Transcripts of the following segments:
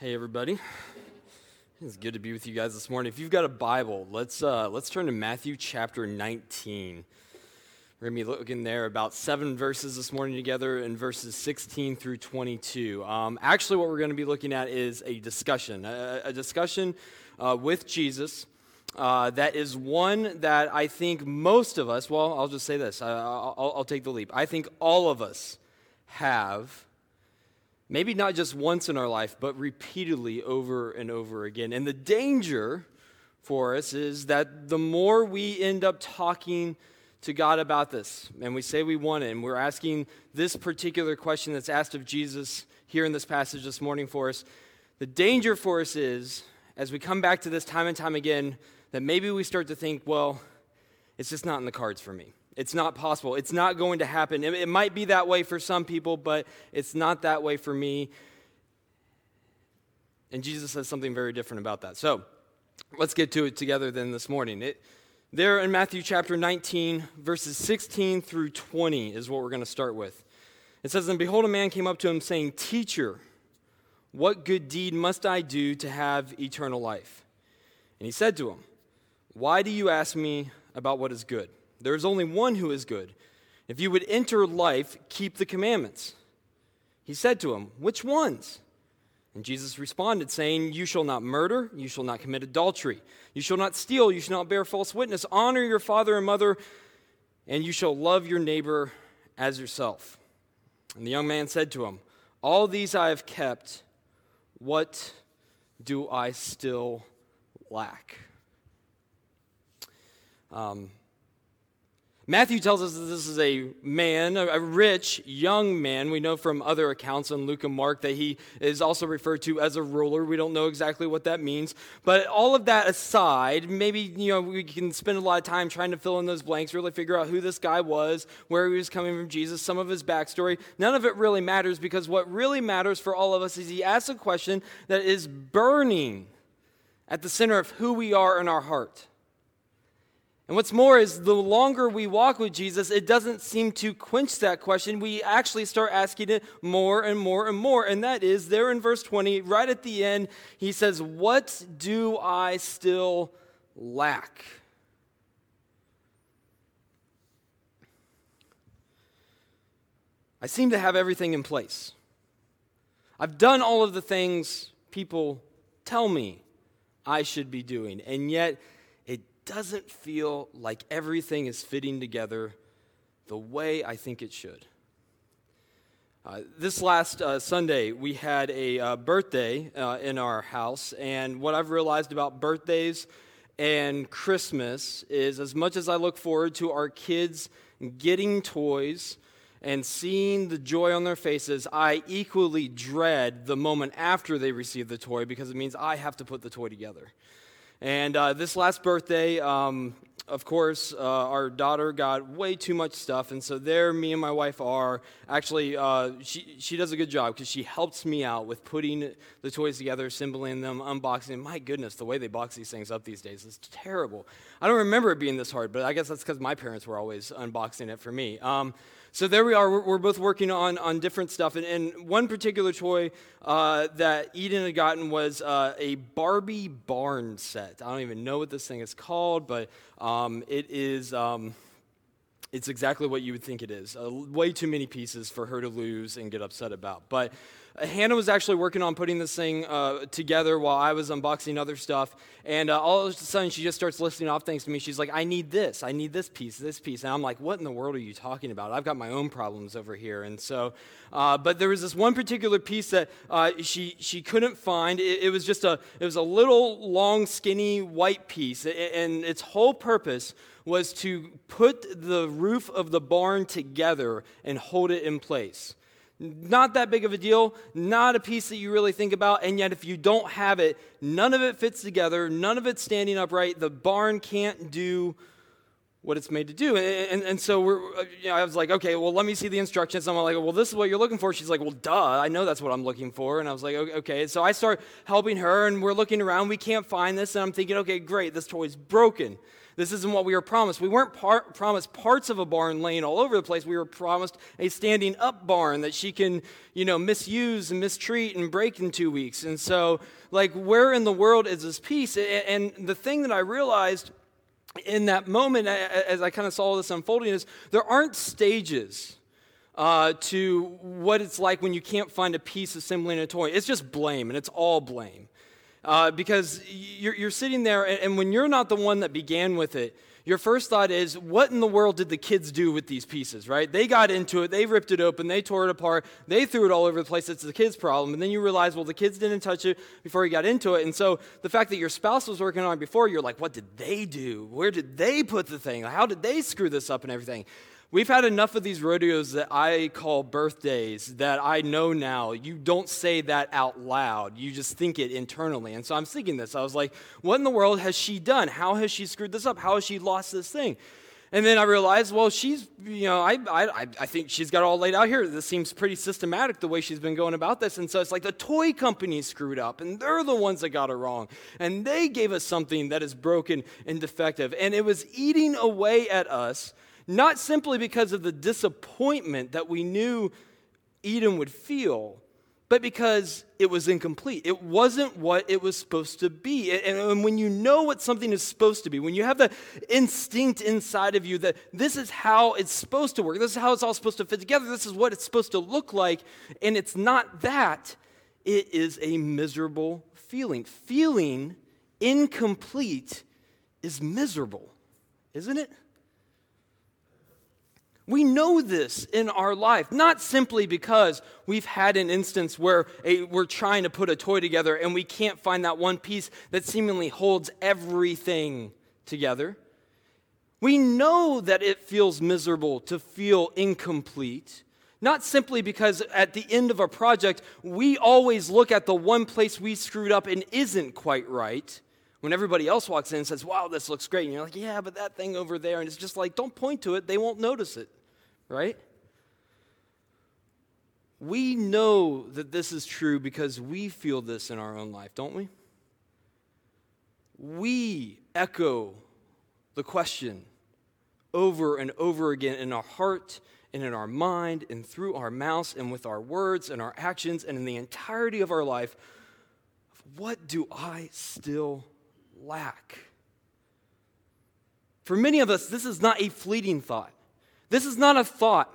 Hey everybody, it's good to be with you guys this morning. If you've got a Bible, let's turn to Matthew chapter 19. We're going to be looking there about 7 verses this morning together in verses 16 through 22. Actually, what we're going to be looking at is a discussion, with Jesus that is one that I think most of us, well, I'll just say this, I'll take the leap. I think all of us have, maybe not just once in our life, but repeatedly over and over again. And the danger for us is that the more we end up talking to God about this, and we say we want it, and we're asking this particular question that's asked of Jesus here in this passage this morning for us, the danger for us is, as we come back to this time and time again, that maybe we start to think, well, it's just not in the cards for me. It's not possible. It's not going to happen. It might be that way for some people, but it's not that way for me. And Jesus says something very different about that. So let's get to it together then this morning. There in Matthew chapter 19, verses 16 through 20 is what we're going to start with. It says, "And behold, a man came up to him saying, 'Teacher, what good deed must I do to have eternal life?' And he said to him, 'Why do you ask me about what is good? There is only one who is good. If you would enter life, keep the commandments.' He said to him, 'Which ones?' And Jesus responded, saying, 'You shall not murder, you shall not commit adultery, you shall not steal, you shall not bear false witness, honor your father and mother, and you shall love your neighbor as yourself.' And the young man said to him, 'All these I have kept, what do I still lack?'" Matthew tells us that this is a man, a rich young man. We know from other accounts in Luke and Mark that he is also referred to as a ruler. We don't know exactly what that means. But all of that aside, maybe we can spend a lot of time trying to fill in those blanks, really figure out who this guy was, where he was coming from Jesus, some of his backstory. None of it really matters, because what really matters for all of us is he asks a question that is burning at the center of who we are in our heart. And what's more is, the longer we walk with Jesus, it doesn't seem to quench that question. We actually start asking it more and more and more. And that is, there in verse 20, right at the end, he says, "What do I still lack?" I seem to have everything in place. I've done all of the things people tell me I should be doing, and yet doesn't feel like everything is fitting together the way I think it should. This last Sunday, we had a birthday in our house, and what I've realized about birthdays and Christmas is, as much as I look forward to our kids getting toys and seeing the joy on their faces, I equally dread the moment after they receive the toy, because it means I have to put the toy together. And this last birthday, of course, our daughter got way too much stuff. And so there, me and my wife are. Actually, she does a good job, because she helps me out with putting the toys together, assembling them, unboxing. My goodness, the way they box these things up these days is terrible. I don't remember it being this hard, but I guess that's because my parents were always unboxing it for me. So there we are. We're both working on different stuff. And one particular toy that Eden had gotten was a Barbie barn set. I don't even know what this thing is called, but it is... It's exactly what you would think it is. Way too many pieces for her to lose and get upset about. But Hannah was actually working on putting this thing together while I was unboxing other stuff. And all of a sudden, she just starts listing off things to me. She's like, I need this piece. And I'm like, what in the world are you talking about? I've got my own problems over here. And so, but there was this one particular piece that she couldn't find. It was just it was a little long, skinny, white piece. And its whole purpose was to put the roof of the barn together and hold it in place. Not that big of a deal, not a piece that you really think about, and yet if you don't have it, none of it fits together, none of it's standing upright, the barn can't do what it's made to do. And so I was like, okay, well, let me see the instructions. And I'm like, well, this is what you're looking for. She's like, well, duh, I know that's what I'm looking for. And I was like, okay. So I start helping her, and we're looking around. We can't find this. And I'm thinking, okay, great, this toy's broken. This isn't what we were promised. We weren't promised parts of a barn laying all over the place. We were promised a standing up barn that she can, misuse and mistreat and break in 2 weeks. And so, where in the world is this piece? And the thing that I realized in that moment, as I kind of saw all this unfolding, is there aren't stages to what it's like when you can't find a piece assembling a toy. It's just blame, and it's all blame. Because you're sitting there, and when you're not the one that began with it, your first thought is, what in the world did the kids do with these pieces, right? They got into it, they ripped it open, they tore it apart, they threw it all over the place, it's the kids' problem. And then you realize, well, the kids didn't touch it before you got into it. And so the fact that your spouse was working on it before, you're like, what did they do? Where did they put the thing? How did they screw this up and everything? We've had enough of these rodeos that I call birthdays that I know now you don't say that out loud. You just think it internally. And so I'm thinking this. I was like, what in the world has she done? How has she screwed this up? How has she lost this thing? And then I realized, well, she's, I think she's got it all laid out here. This seems pretty systematic the way she's been going about this. And so it's like the toy company screwed up, and they're the ones that got it wrong. And they gave us something that is broken and defective. And it was eating away at us, not simply because of the disappointment that we knew Eden would feel, but because it was incomplete. It wasn't what it was supposed to be. And when you know what something is supposed to be, when you have the instinct inside of you that this is how it's supposed to work, this is how it's all supposed to fit together, this is what it's supposed to look like, and it's not that, it is a miserable feeling. Feeling incomplete is miserable, isn't it? We know this in our life, not simply because we've had an instance where we're trying to put a toy together and we can't find that one piece that seemingly holds everything together. We know that it feels miserable to feel incomplete, not simply because at the end of a project, we always look at the one place we screwed up and isn't quite right. When everybody else walks in and says, wow, this looks great, and you're like, yeah, but that thing over there, and it's just like, don't point to it, they won't notice it. Right? We know that this is true because we feel this in our own life, don't we? We echo the question over and over again in our heart and in our mind and through our mouths and with our words and our actions and in the entirety of our life. What do I still lack? For many of us, this is not a fleeting thought. This is not a thought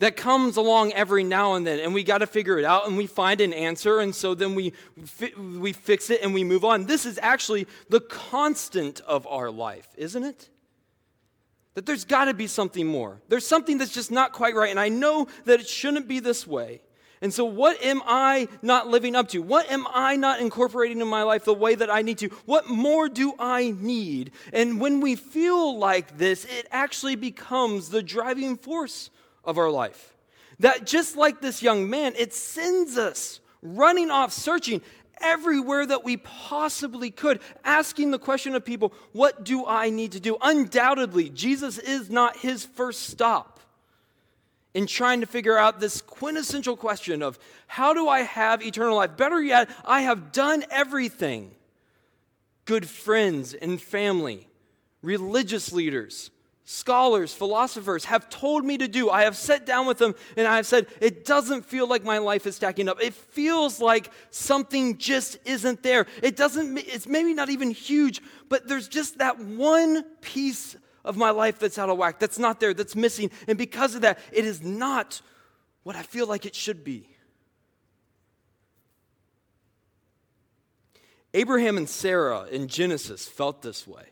that comes along every now and then, and we got to figure it out, and we find an answer, and so then we fix it and we move on. This is actually the constant of our life, isn't it? That there's got to be something more. There's something that's just not quite right, and I know that it shouldn't be this way. And so what am I not living up to? What am I not incorporating in my life the way that I need to? What more do I need? And when we feel like this, it actually becomes the driving force of our life. That just like this young man, it sends us running off, searching everywhere that we possibly could, asking the question of people, what do I need to do? Undoubtedly, Jesus is not his first stop in trying to figure out this quintessential question of how do I have eternal life? Better yet, I have done everything. Good friends and family, religious leaders, scholars, philosophers have told me to do. I have sat down with them and I have said, it doesn't feel like my life is stacking up. It feels like something just isn't there. It's maybe not even huge, but there's just that one piece of my life that's out of whack, that's not there, that's missing. And because of that, it is not what I feel like it should be. Abraham and Sarah in Genesis felt this way.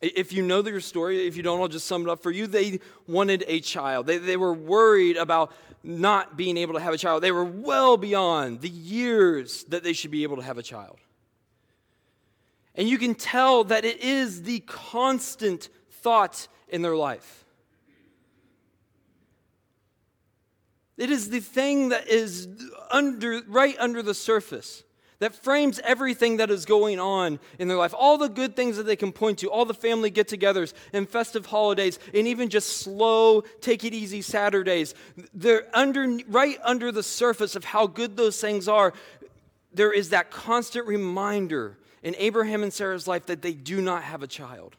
If you know your story, if you don't, I'll just sum it up for you. They wanted a child. They were worried about not being able to have a child. They were well beyond the years that they should be able to have a child. And you can tell that it is the constant thought in their life. It is the thing that is right under the surface. that frames everything that is going on in their life. All the good things that they can point to, all the family get-togethers and festive holidays, and even just slow, take-it-easy Saturdays. They're right under the surface of how good those things are. There is that constant reminder in Abraham and Sarah's life that they do not have a child,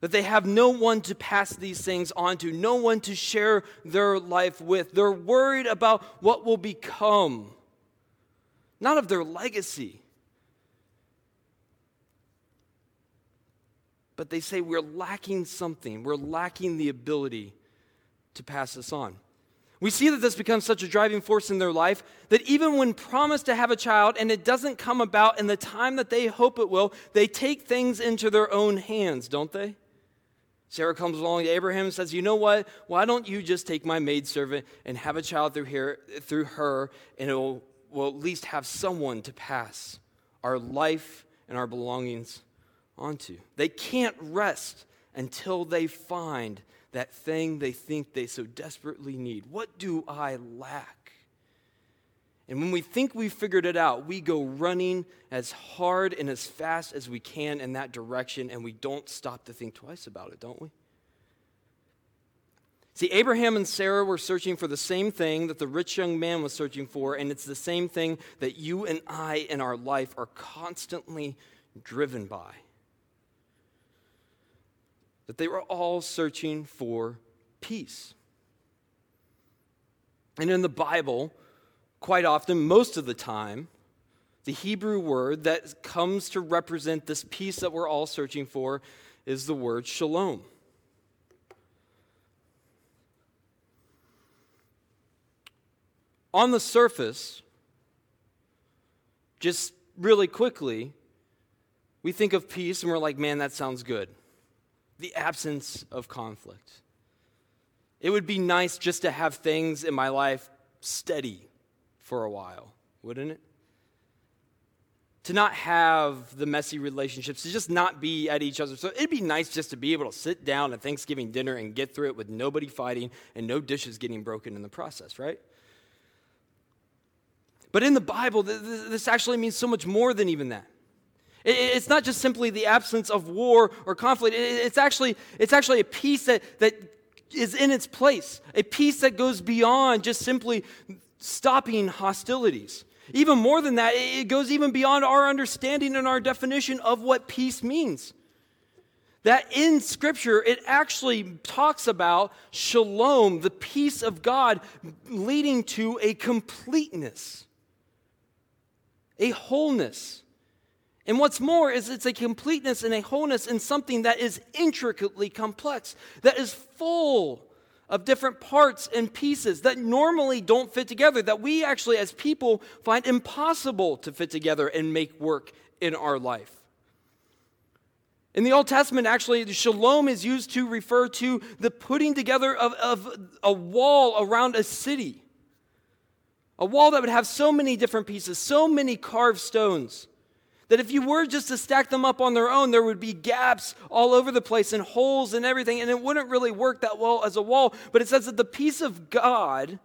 that they have no one to pass these things on to, no one to share their life with. They're worried about what will become, not of their legacy. But they say, we're lacking something. We're lacking the ability to pass this on. We see that this becomes such a driving force in their life that even when promised to have a child and it doesn't come about in the time that they hope it will, they take things into their own hands, don't they? Sarah comes along to Abraham and says, you know what? Why don't you just take my maidservant and have a child through her, and it will we'll at least have someone to pass our life and our belongings onto. They can't rest until they find that thing they think they so desperately need. What do I lack? And when we think we've figured it out, we go running as hard and as fast as we can in that direction, and we don't stop to think twice about it, don't we? See, Abraham and Sarah were searching for the same thing that the rich young man was searching for, and it's the same thing that you and I in our life are constantly driven by. That they were all searching for peace. And in the Bible, quite often, most of the time, the Hebrew word that comes to represent this peace that we're all searching for is the word shalom. On the surface, just really quickly, we think of peace and we're like, man, that sounds good. The absence of conflict. It would be nice just to have things in my life steady for a while, wouldn't it? To not have the messy relationships, to just not be at each other. So it'd be nice just to be able to sit down at Thanksgiving dinner and get through it with nobody fighting and no dishes getting broken in the process, right? But in the Bible, this actually means so much more than even that. It's not just simply the absence of war or conflict. It's actually a peace that is in its place, a peace that goes beyond just simply stopping hostilities. Even more than that, it goes even beyond our understanding and our definition of what peace means. That in Scripture, it actually talks about shalom, the peace of God, leading to a completeness, a wholeness. And what's more is it's a completeness and a wholeness in something that is intricately complex, that is full of different parts and pieces that normally don't fit together, that we actually as people find impossible to fit together and make work in our life. In the Old Testament, actually, shalom is used to refer to the putting together of a wall around a city, a wall that would have so many different pieces, so many carved stones, that if you were just to stack them up on their own, there would be gaps all over the place and holes and everything, and it wouldn't really work that well as a wall. But it says that the peace of God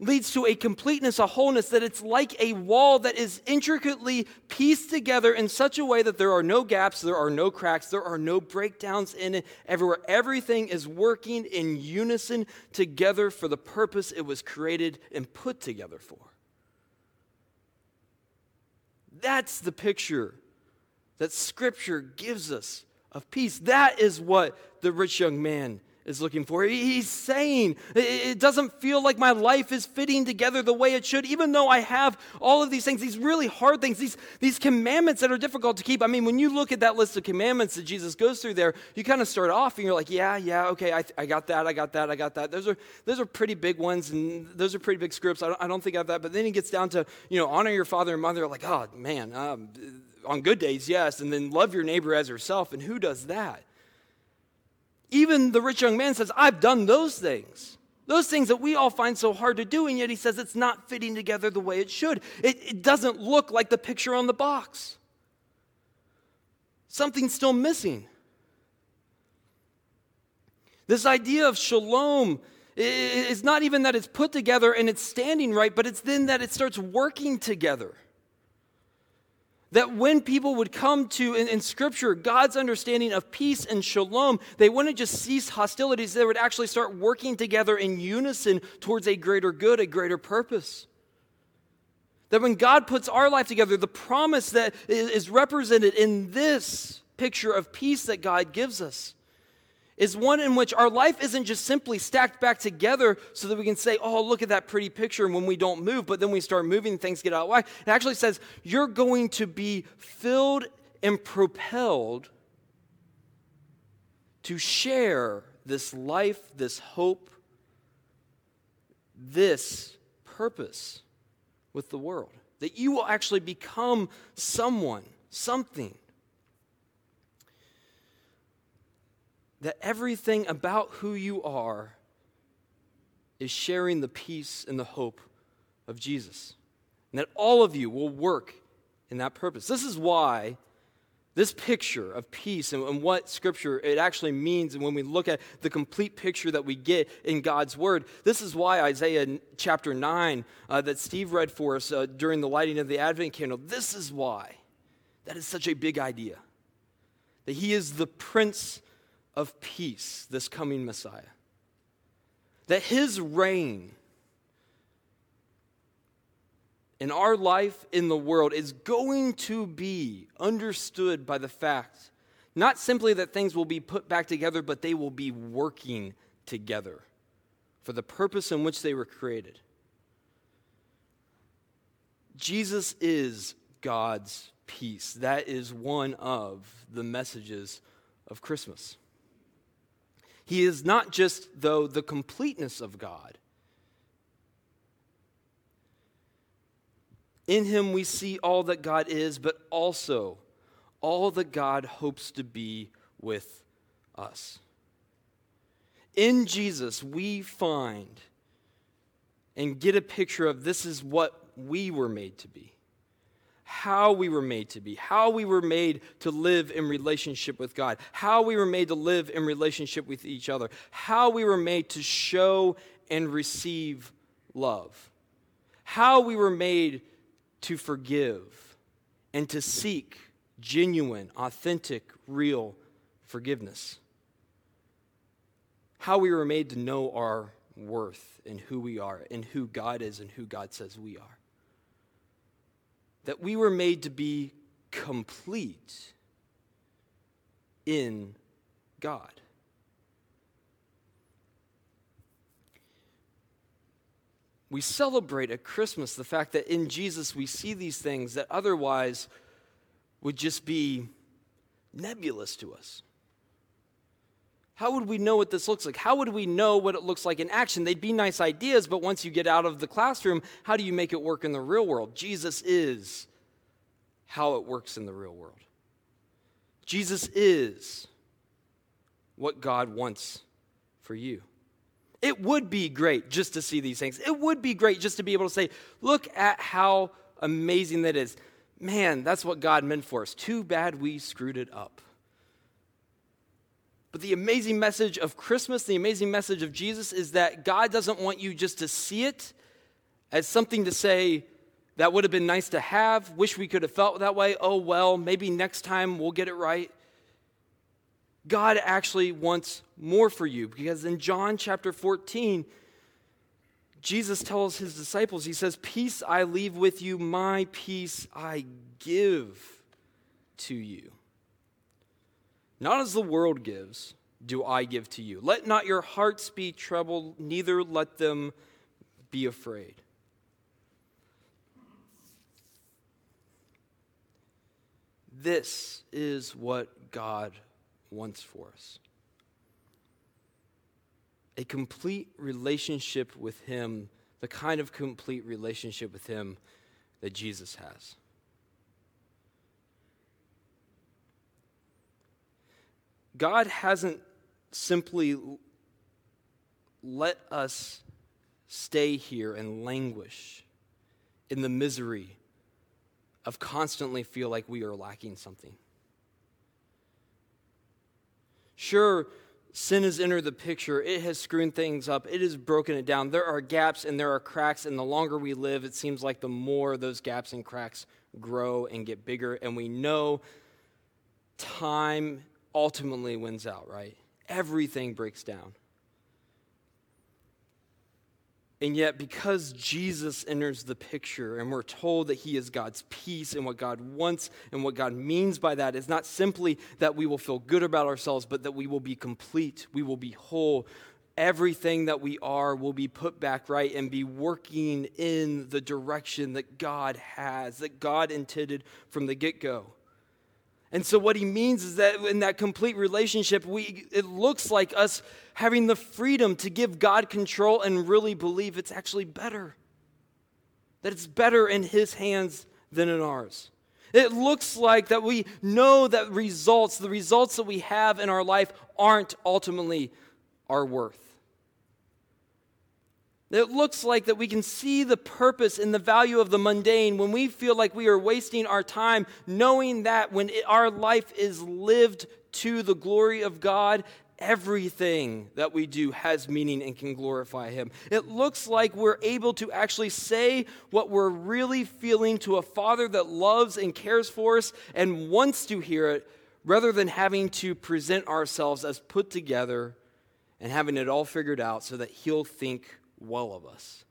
leads to a completeness, a wholeness, that it's like a wall that is intricately pieced together in such a way that there are no gaps, there are no cracks, there are no breakdowns in it everywhere. Everything is working in unison together for the purpose it was created and put together for. That's the picture that Scripture gives us of peace. That is what the rich young man is looking for. He's saying, it doesn't feel like my life is fitting together the way it should, even though I have all of these things, these really hard things, these commandments that are difficult to keep. I mean, when you look at that list of commandments that Jesus goes through there, you kind of start off and you're like, okay, I got that. Those are pretty big ones, and those are pretty big scripts. I don't think I have that. But then he gets down to, honor your father and mother. Like, oh, man, on good days, yes. And then love your neighbor as yourself. And who does that? Even the rich young man says, I've done those things that we all find so hard to do, and yet he says it's not fitting together the way it should. It doesn't look like the picture on the box. Something's still missing. This idea of shalom is not even that it's put together and it's standing right, but it's then that it starts working together. That when people would come to, in Scripture, God's understanding of peace and shalom, they wouldn't just cease hostilities, they would actually start working together in unison towards a greater good, a greater purpose. That when God puts our life together, the promise that is represented in this picture of peace that God gives us is one in which our life isn't just simply stacked back together so that we can say, oh, look at that pretty picture, and when we don't move, but then we start moving, things get out of whack. It actually says you're going to be filled and propelled to share this life, this hope, this purpose with the world. That you will actually become someone, something. That everything about who you are is sharing the peace and the hope of Jesus. And that all of you will work in that purpose. This is why this picture of peace and what Scripture it actually means, and when we look at the complete picture that we get in God's Word, this is why Isaiah chapter 9 that Steve read for us during the lighting of the Advent candle, this is why that is such a big idea. That he is the Prince of peace, this coming Messiah. That his reign in our life, in the world, is going to be understood by the fact, not simply that things will be put back together, but they will be working together for the purpose in which they were created. Jesus is God's peace. That is one of the messages of Christmas. He is not just, though, the completeness of God. In him we see all that God is, but also all that God hopes to be with us. In Jesus, we find and get a picture of this is what we were made to be. How we were made to be, how we were made to live in relationship with God, how we were made to live in relationship with each other, how we were made to show and receive love, how we were made to forgive and to seek genuine, authentic, real forgiveness, how we were made to know our worth and who we are and who God is and who God says we are. That we were made to be complete in God. We celebrate at Christmas the fact that in Jesus we see these things that otherwise would just be nebulous to us. How would we know what this looks like? How would we know what it looks like in action? They'd be nice ideas, but once you get out of the classroom, how do you make it work in the real world? Jesus is how it works in the real world. Jesus is what God wants for you. It would be great just to see these things. It would be great just to be able to say, look at how amazing that is. Man, that's what God meant for us. Too bad we screwed it up. But the amazing message of Christmas, the amazing message of Jesus is that God doesn't want you just to see it as something to say that would have been nice to have, wish we could have felt that way, oh well, maybe next time we'll get it right. God actually wants more for you because in John chapter 14, Jesus tells his disciples, he says, "Peace I leave with you, my peace I give to you. Not as the world gives, do I give to you. Let not your hearts be troubled, neither let them be afraid." This is what God wants for us. A complete relationship with him, the kind of complete relationship with him that Jesus has. God hasn't simply let us stay here and languish in the misery of constantly feel like we are lacking something. Sure, sin has entered the picture. It has screwed things up. It has broken it down. There are gaps and there are cracks, and the longer we live, it seems like the more those gaps and cracks grow and get bigger, and we know time ultimately wins out, right? Everything breaks down. And yet, because Jesus enters the picture and we're told that he is God's peace and what God wants and what God means by that is not simply that we will feel good about ourselves, but that we will be complete, we will be whole. Everything that we are will be put back right and be working in the direction that God has, that God intended from the get-go. And so what he means is that in that complete relationship, it looks like us having the freedom to give God control and really believe it's actually better. That it's better in his hands than in ours. It looks like that we know that the results that we have in our life aren't ultimately our worth. It looks like that we can see the purpose and the value of the mundane when we feel like we are wasting our time, knowing that when our life is lived to the glory of God, everything that we do has meaning and can glorify him. It looks like we're able to actually say what we're really feeling to a Father that loves and cares for us and wants to hear it, rather than having to present ourselves as put together and having it all figured out so that he'll think well of us.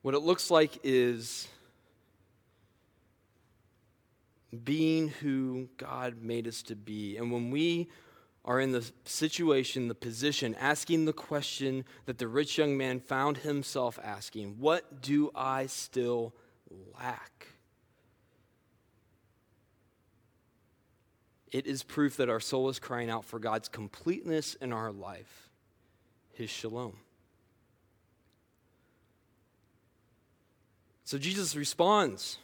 What it looks like is being who God made us to be. And when we are in the situation, the position, asking the question that the rich young man found himself asking, what do I still lack? It is proof that our soul is crying out for God's completeness in our life, his shalom. So Jesus responds.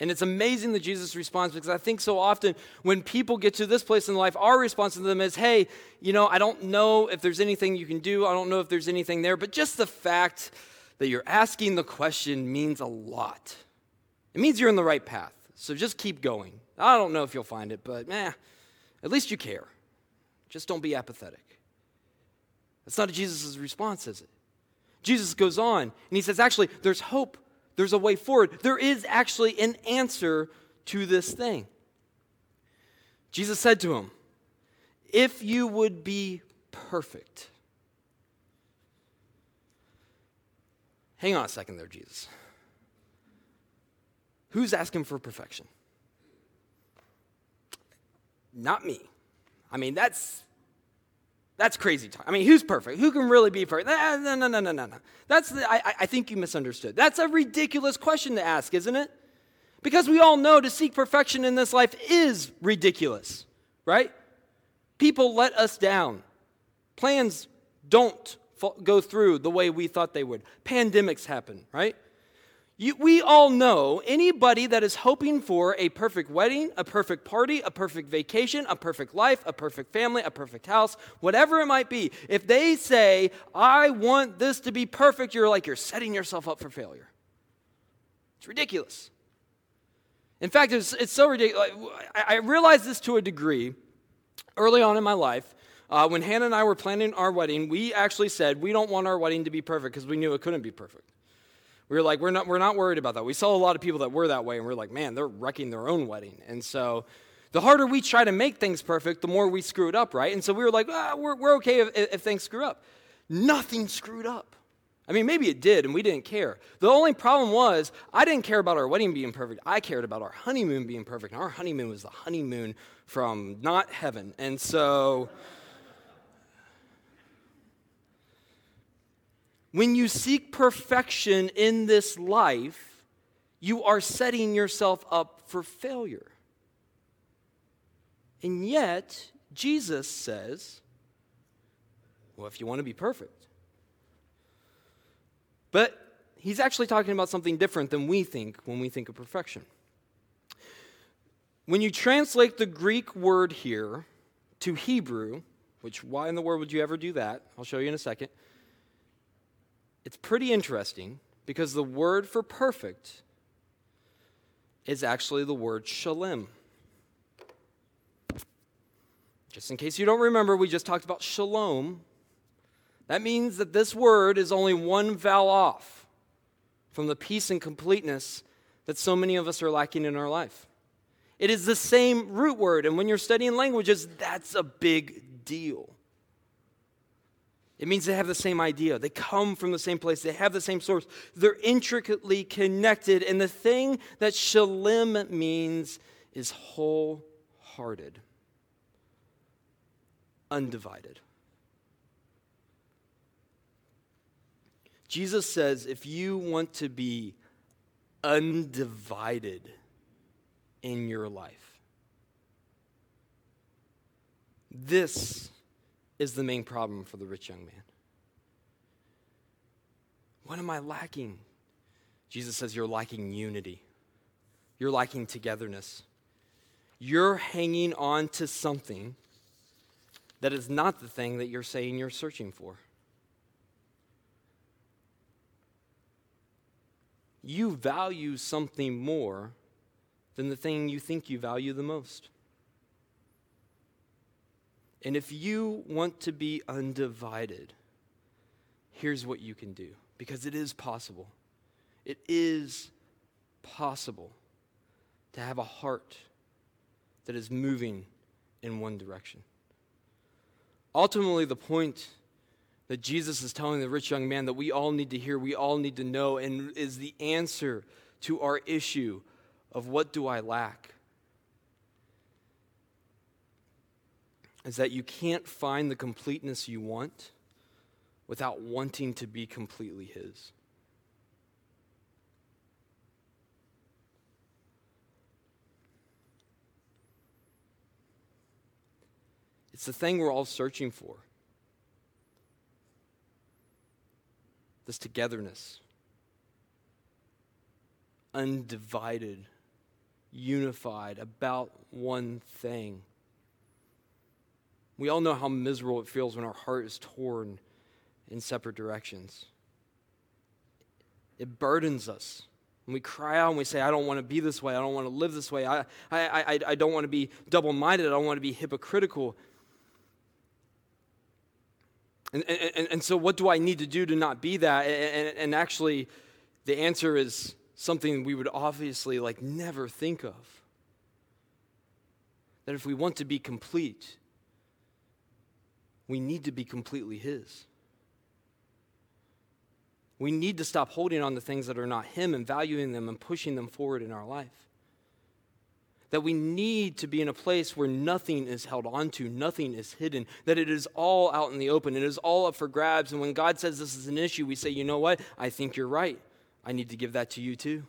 And it's amazing that Jesus responds, because I think so often when people get to this place in life, our response to them is, hey, I don't know if there's anything you can do. I don't know if there's anything there. But just the fact that you're asking the question means a lot. It means you're on the right path. So just keep going. I don't know if you'll find it, but at least you care. Just don't be apathetic. That's not Jesus' response, is it? Jesus goes on, and he says, actually, there's hope. There's a way forward. There is actually an answer to this thing. Jesus said to him, if you would be perfect. Hang on a second there, Jesus. Who's asking for perfection? Not me. I mean, that's crazy talk. I mean, who's perfect? Who can really be perfect? No. I think you misunderstood. That's a ridiculous question to ask, isn't it? Because we all know to seek perfection in this life is ridiculous, right? People let us down. Plans don't go through the way we thought they would. Pandemics happen, right? We all know anybody that is hoping for a perfect wedding, a perfect party, a perfect vacation, a perfect life, a perfect family, a perfect house, whatever it might be. If they say, I want this to be perfect, you're like, you're setting yourself up for failure. It's ridiculous. In fact, it's so ridiculous. I realized this to a degree early on in my life. When Hannah and I were planning our wedding, we actually said we don't want our wedding to be perfect because we knew it couldn't be perfect. We were like, we're not worried about that. We saw a lot of people that were that way, and we're like, man, they're wrecking their own wedding. And so the harder we try to make things perfect, the more we screw it up, right? And so we were like, we're okay if things screw up. Nothing screwed up. I mean, maybe it did, and we didn't care. The only problem was I didn't care about our wedding being perfect. I cared about our honeymoon being perfect, and our honeymoon was the honeymoon from not heaven. And so when you seek perfection in this life, you are setting yourself up for failure. And yet, Jesus says, well, if you want to be perfect. But he's actually talking about something different than we think when we think of perfection. When you translate the Greek word here to Hebrew, which why in the world would you ever do that? I'll show you in a second. It's pretty interesting because the word for perfect is actually the word shalem. place. In case you don't remember, we just talked about shalom. That means that this word is only one vowel off from the peace and completeness that so many of us are lacking in our life. It is the same root word, and when you're studying languages, that's a big deal. It means they have the same idea. They come from the same place. They have the same source. They're intricately connected, and the thing that shalom means is wholehearted, undivided. Jesus says, if you want to be undivided in your life, this is the main problem for the rich young man. What am I lacking? Jesus says, you're lacking unity. You're lacking togetherness. You're hanging on to something that is not the thing that you're saying you're searching for. You value something more than the thing you think you value the most. And if you want to be undivided, here's what you can do, because it is possible. It is possible to have a heart that is moving in one direction. Ultimately, the point that Jesus is telling the rich young man that we all need to hear, we all need to know, and is the answer to our issue of what do I lack, is that you can't find the completeness you want without wanting to be completely His. It's the thing we're all searching for. This togetherness, undivided, unified about one thing. We all know how miserable it feels when our heart is torn in separate directions. It burdens us. And we cry out and we say, I don't want to be this way. I don't want to live this way. I don't want to be double-minded. I don't want to be hypocritical. And so what do I need to do to not be that? And actually, the answer is something we would obviously never think of. That if we want to be complete, we need to be completely His. We need to stop holding on to things that are not Him and valuing them and pushing them forward in our life. That we need to be in a place where nothing is held on to, nothing is hidden, that it is all out in the open, it is all up for grabs, and when God says this is an issue, we say, you know what, I think you're right. I need to give that to you too.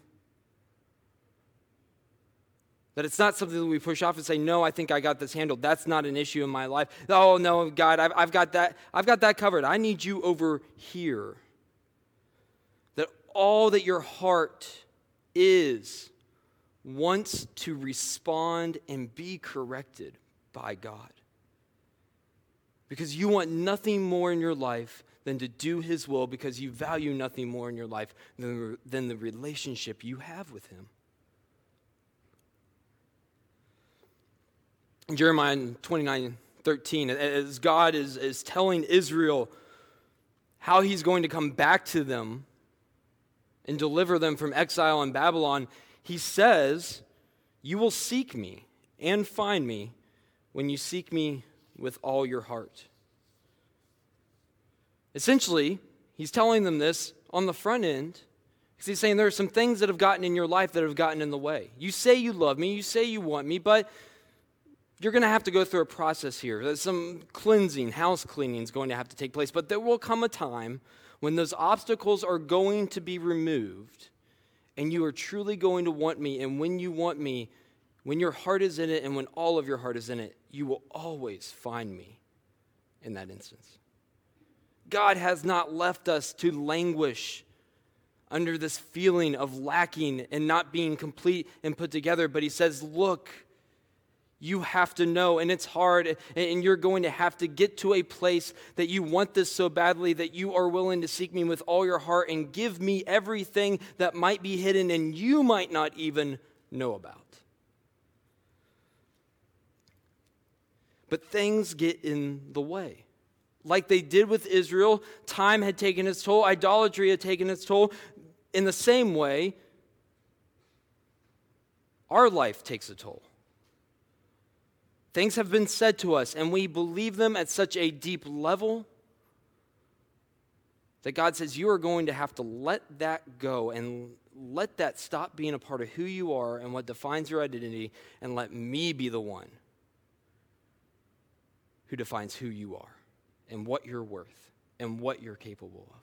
That it's not something that we push off and say, no, I think I got this handled. That's not an issue in my life. Oh, no, God, I've got that covered. I need you over here. That all that your heart is wants to respond and be corrected by God. Because you want nothing more in your life than to do His will, because you value nothing more in your life than the relationship you have with Him. In Jeremiah 29:13, as God is telling Israel how He's going to come back to them and deliver them from exile in Babylon, He says, you will seek me and find me when you seek me with all your heart. Essentially, He's telling them this on the front end, because He's saying there are some things that have gotten in your life that have gotten in the way. You say you love me, you say you want me, but you're going to have to go through a process here. There's some cleansing, house cleaning is going to have to take place, but there will come a time when those obstacles are going to be removed and you are truly going to want me. And when you want me, when your heart is in it and when all of your heart is in it, you will always find me in that instance. God has not left us to languish under this feeling of lacking and not being complete and put together, but He says, look, you have to know, and it's hard, and you're going to have to get to a place that you want this so badly that you are willing to seek me with all your heart and give me everything that might be hidden and you might not even know about. But things get in the way. Like they did with Israel, time had taken its toll, idolatry had taken its toll. In the same way, our life takes a toll. Things have been said to us, and we believe them at such a deep level that God says you are going to have to let that go and let that stop being a part of who you are and what defines your identity, and let me be the one who defines who you are and what you're worth and what you're capable of.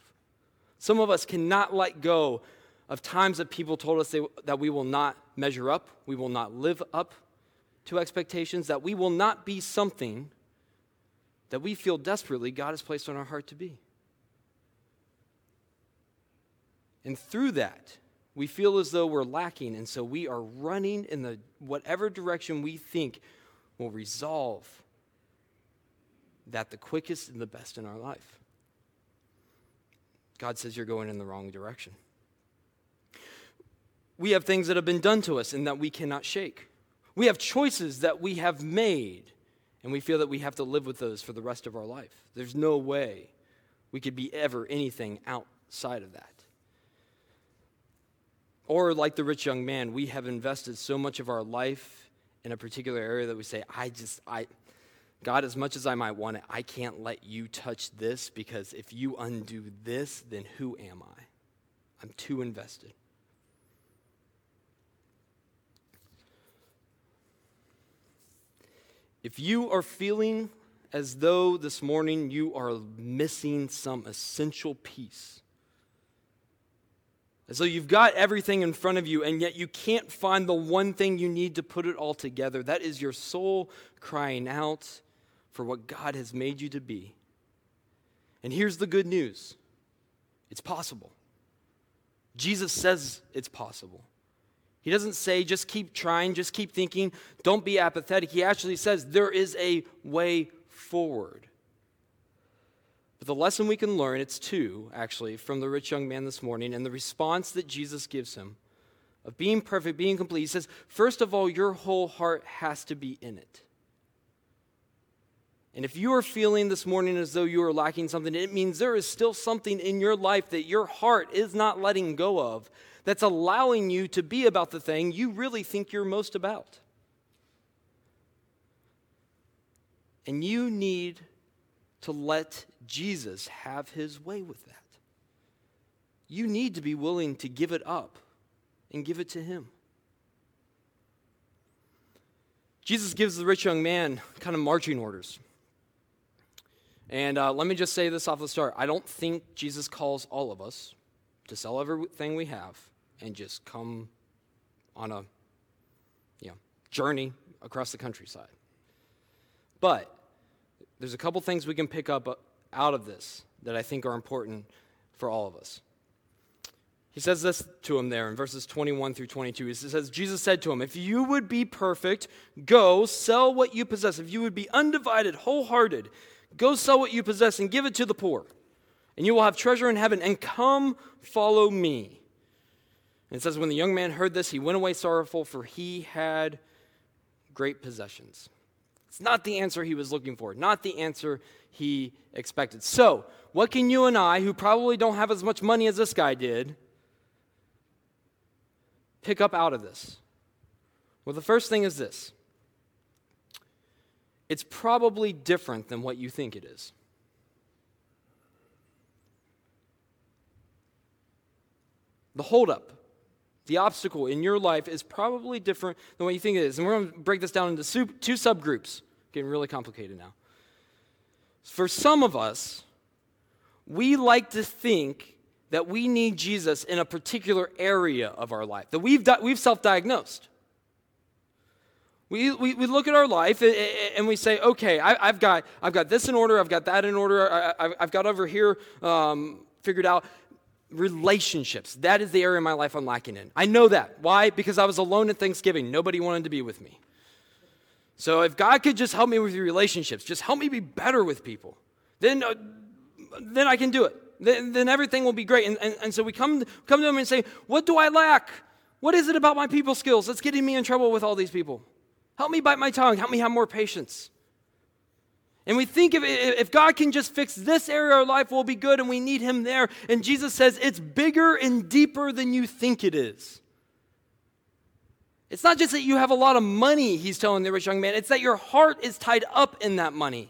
Some of us cannot let go of times that people told us that we will not measure up, we will not live up to expectations, that we will not be something that we feel desperately God has placed on our heart to be. And through that, we feel as though we're lacking, and so we are running in the whatever direction we think will resolve that the quickest and the best in our life. God says you're going in the wrong direction. We have things that have been done to us and that we cannot shake. We have choices that we have made, and we feel that we have to live with those for the rest of our life. There's no way we could be ever anything outside of that. Or like the rich young man, we have invested so much of our life in a particular area that we say, God, as much as I might want it, I can't let you touch this, because if you undo this, then who am I? I'm too invested. If you are feeling as though this morning you are missing some essential piece, as though you've got everything in front of you and yet you can't find the one thing you need to put it all together, that is your soul crying out for what God has made you to be. And here's the good news. It's possible. Jesus says it's possible. He doesn't say, just keep trying, just keep thinking, don't be apathetic. He actually says there is a way forward. But the lesson we can learn, it's two, actually, from the rich young man this morning and the response that Jesus gives him of being perfect, being complete. He says, first of all, your whole heart has to be in it. And if you are feeling this morning as though you are lacking something, it means there is still something in your life that your heart is not letting go of, that's allowing you to be about the thing you really think you're most about. And you need to let Jesus have his way with that. You need to be willing to give it up and give it to him. Jesus gives the rich young man kind of marching orders. And let me just say this off the start. I don't think Jesus calls all of us to sell everything we have and just come on a journey across the countryside. But there's a couple things we can pick up out of this that I think are important for all of us. He says this to him there in verses 21 through 22. He says, Jesus said to him, if you would be perfect, go sell what you possess. If you would be undivided, wholehearted, go sell what you possess and give it to the poor. And you will have treasure in heaven, and come follow me. And it says, when the young man heard this, he went away sorrowful, for he had great possessions. It's not the answer he was looking for, not the answer he expected. So, what can you and I, who probably don't have as much money as this guy did, pick up out of this? Well, the first thing is this. It's probably different than what you think it is. The holdup, the obstacle in your life is probably different than what you think it is. And we're going to break this down into two subgroups. Getting really complicated now. For some of us, we like to think that we need Jesus in a particular area of our life, that we've self-diagnosed. We look at our life and we say, okay, I've got this in order, I've got that in order, I've got over here figured out. Relationships, that is the area of my life I'm lacking in. I know that. Why? Because I was alone at Thanksgiving. Nobody wanted to be with me. So if God could just help me with your relationships, just help me be better with people, then I can do it. Then everything will be great. And so we come to him and say, what do I lack? What is it about my people skills that's getting me in trouble with all these people? Help me bite my tongue. Help me have more patience. And we think if God can just fix this area of our life, we'll be good, and we need him there. And Jesus says it's bigger and deeper than you think it is. It's not just that you have a lot of money, he's telling the rich young man. It's that your heart is tied up in that money.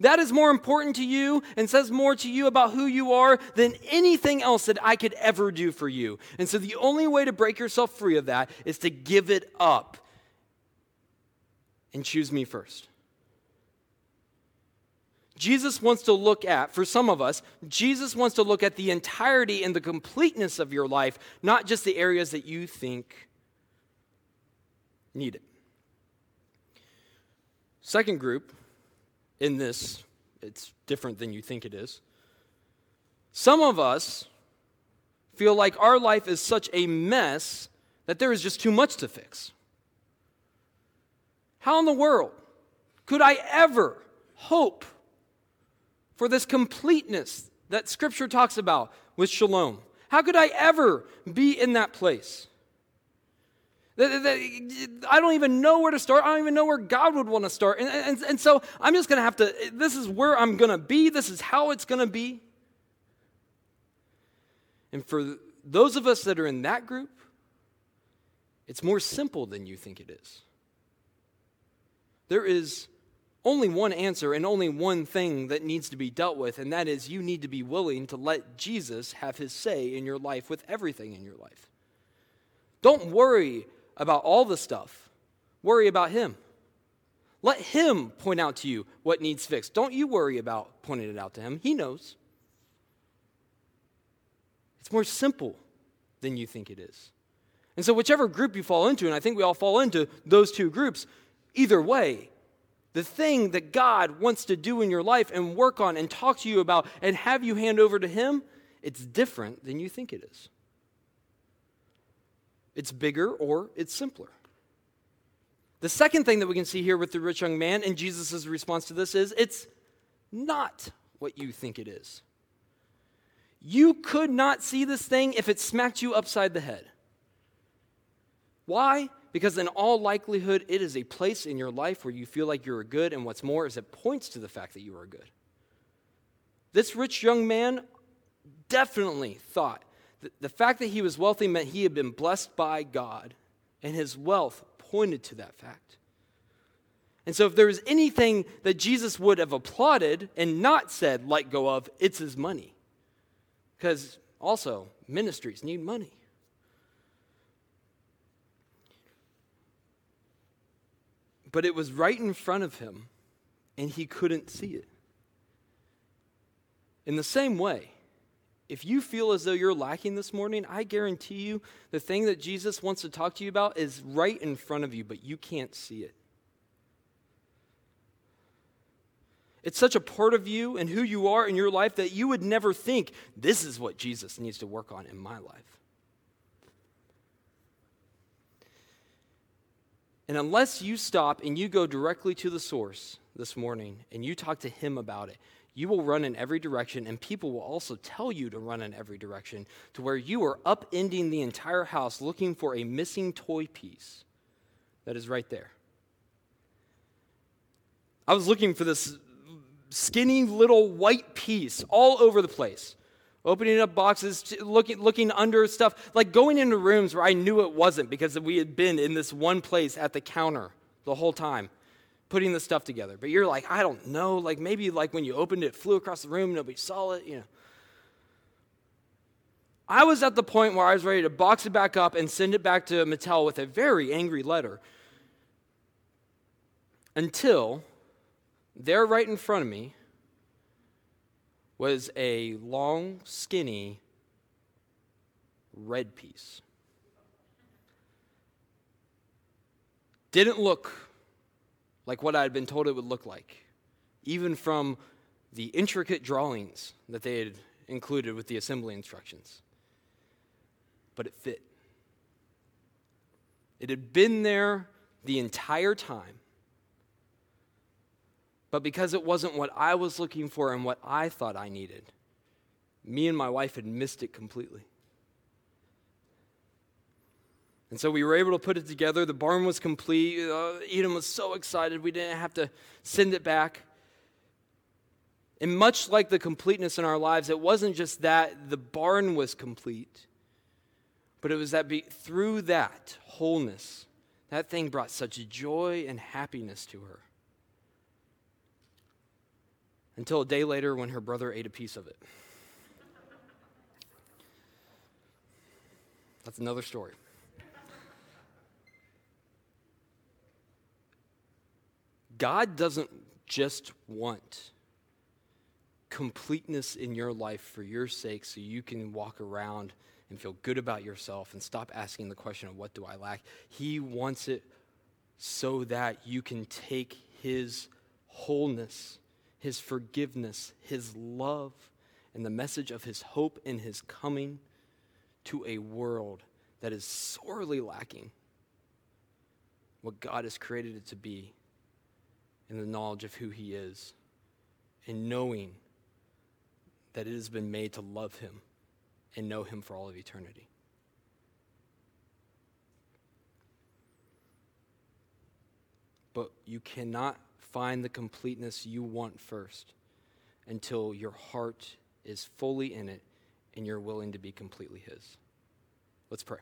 That is more important to you and says more to you about who you are than anything else that I could ever do for you. And so the only way to break yourself free of that is to give it up and choose me first. Jesus wants to look at, for some of us, Jesus wants to look at the entirety and the completeness of your life, not just the areas that you think need it. Second group in this, it's different than you think it is. Some of us feel like our life is such a mess that there is just too much to fix. How in the world could I ever hope for this completeness that Scripture talks about with shalom? How could I ever be in that place? I don't even know where to start. I don't even know where God would want to start. And so I'm just going to have to, this is where I'm going to be. This is how it's going to be. And for those of us that are in that group, it's more simple than you think it is. There is only one answer and only one thing that needs to be dealt with, and that is you need to be willing to let Jesus have his say in your life with everything in your life. Don't worry about all the stuff. Worry about him. Let him point out to you what needs fixed. Don't you worry about pointing it out to him. He knows. It's more simple than you think it is. And so whichever group you fall into, and I think we all fall into those two groups, either way, the thing that God wants to do in your life and work on and talk to you about and have you hand over to him, it's different than you think it is. It's bigger or it's simpler. The second thing that we can see here with the rich young man and Jesus' response to this is it's not what you think it is. You could not see this thing if it smacked you upside the head. Why? Because in all likelihood, it is a place in your life where you feel like you are good, and what's more is it points to the fact that you are good. This rich young man definitely thought that the fact that he was wealthy meant he had been blessed by God, and his wealth pointed to that fact. And so if there was anything that Jesus would have applauded and not said, let go of, it's his money. Because also, ministries need money. But it was right in front of him, and he couldn't see it. In the same way, if you feel as though you're lacking this morning, I guarantee you the thing that Jesus wants to talk to you about is right in front of you, but you can't see it. It's such a part of you and who you are in your life that you would never think, this is what Jesus needs to work on in my life. And unless you stop and you go directly to the source this morning and you talk to him about it, you will run in every direction, and people will also tell you to run in every direction to where you are upending the entire house looking for a missing toy piece that is right there. I was looking for this skinny little white piece all over the place. Opening up boxes, looking under stuff, like going into rooms where I knew it wasn't because we had been in this one place at the counter the whole time, putting the stuff together. But you're like, I don't know, like maybe like when you opened it, it flew across the room, nobody saw it, you know. I was at the point where I was ready to box it back up and send it back to Mattel with a very angry letter until they're right in front of me was a long, skinny, red piece. Didn't look like what I had been told it would look like, even from the intricate drawings that they had included with the assembly instructions. But it fit. It had been there the entire time. But because it wasn't what I was looking for and what I thought I needed, me and my wife had missed it completely. And so we were able to put it together. The barn was complete. Eden was so excited we didn't have to send it back. And much like the completeness in our lives, it wasn't just that the barn was complete, but it was that through that wholeness, that thing brought such joy and happiness to her. Until a day later when her brother ate a piece of it. That's another story. God doesn't just want completeness in your life for your sake so you can walk around and feel good about yourself and stop asking the question of what do I lack. He wants it so that you can take his wholeness, his forgiveness, his love, and the message of his hope and his coming to a world that is sorely lacking what God has created it to be in the knowledge of who he is and knowing that it has been made to love him and know him for all of eternity. But you cannot find the completeness you want first until your heart is fully in it and you're willing to be completely his. Let's pray.